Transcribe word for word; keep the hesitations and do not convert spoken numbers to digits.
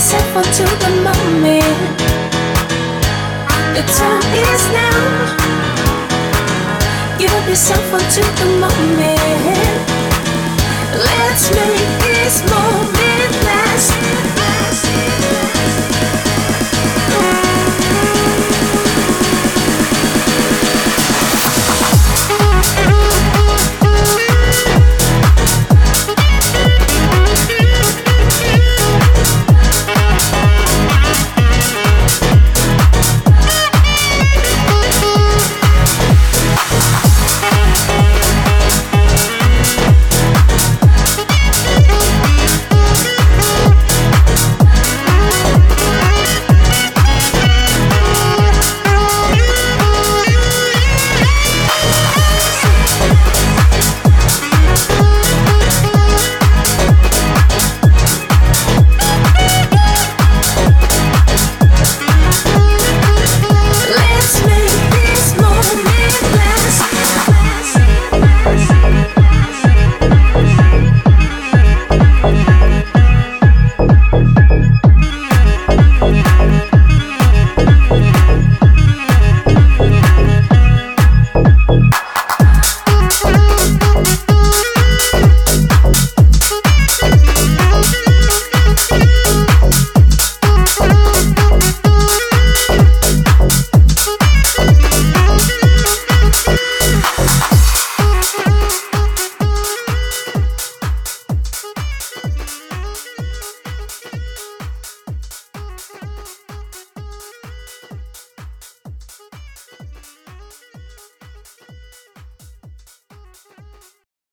Yourself onto the moment. The time is now. Give up yourself onto the moment. Let's make this moment.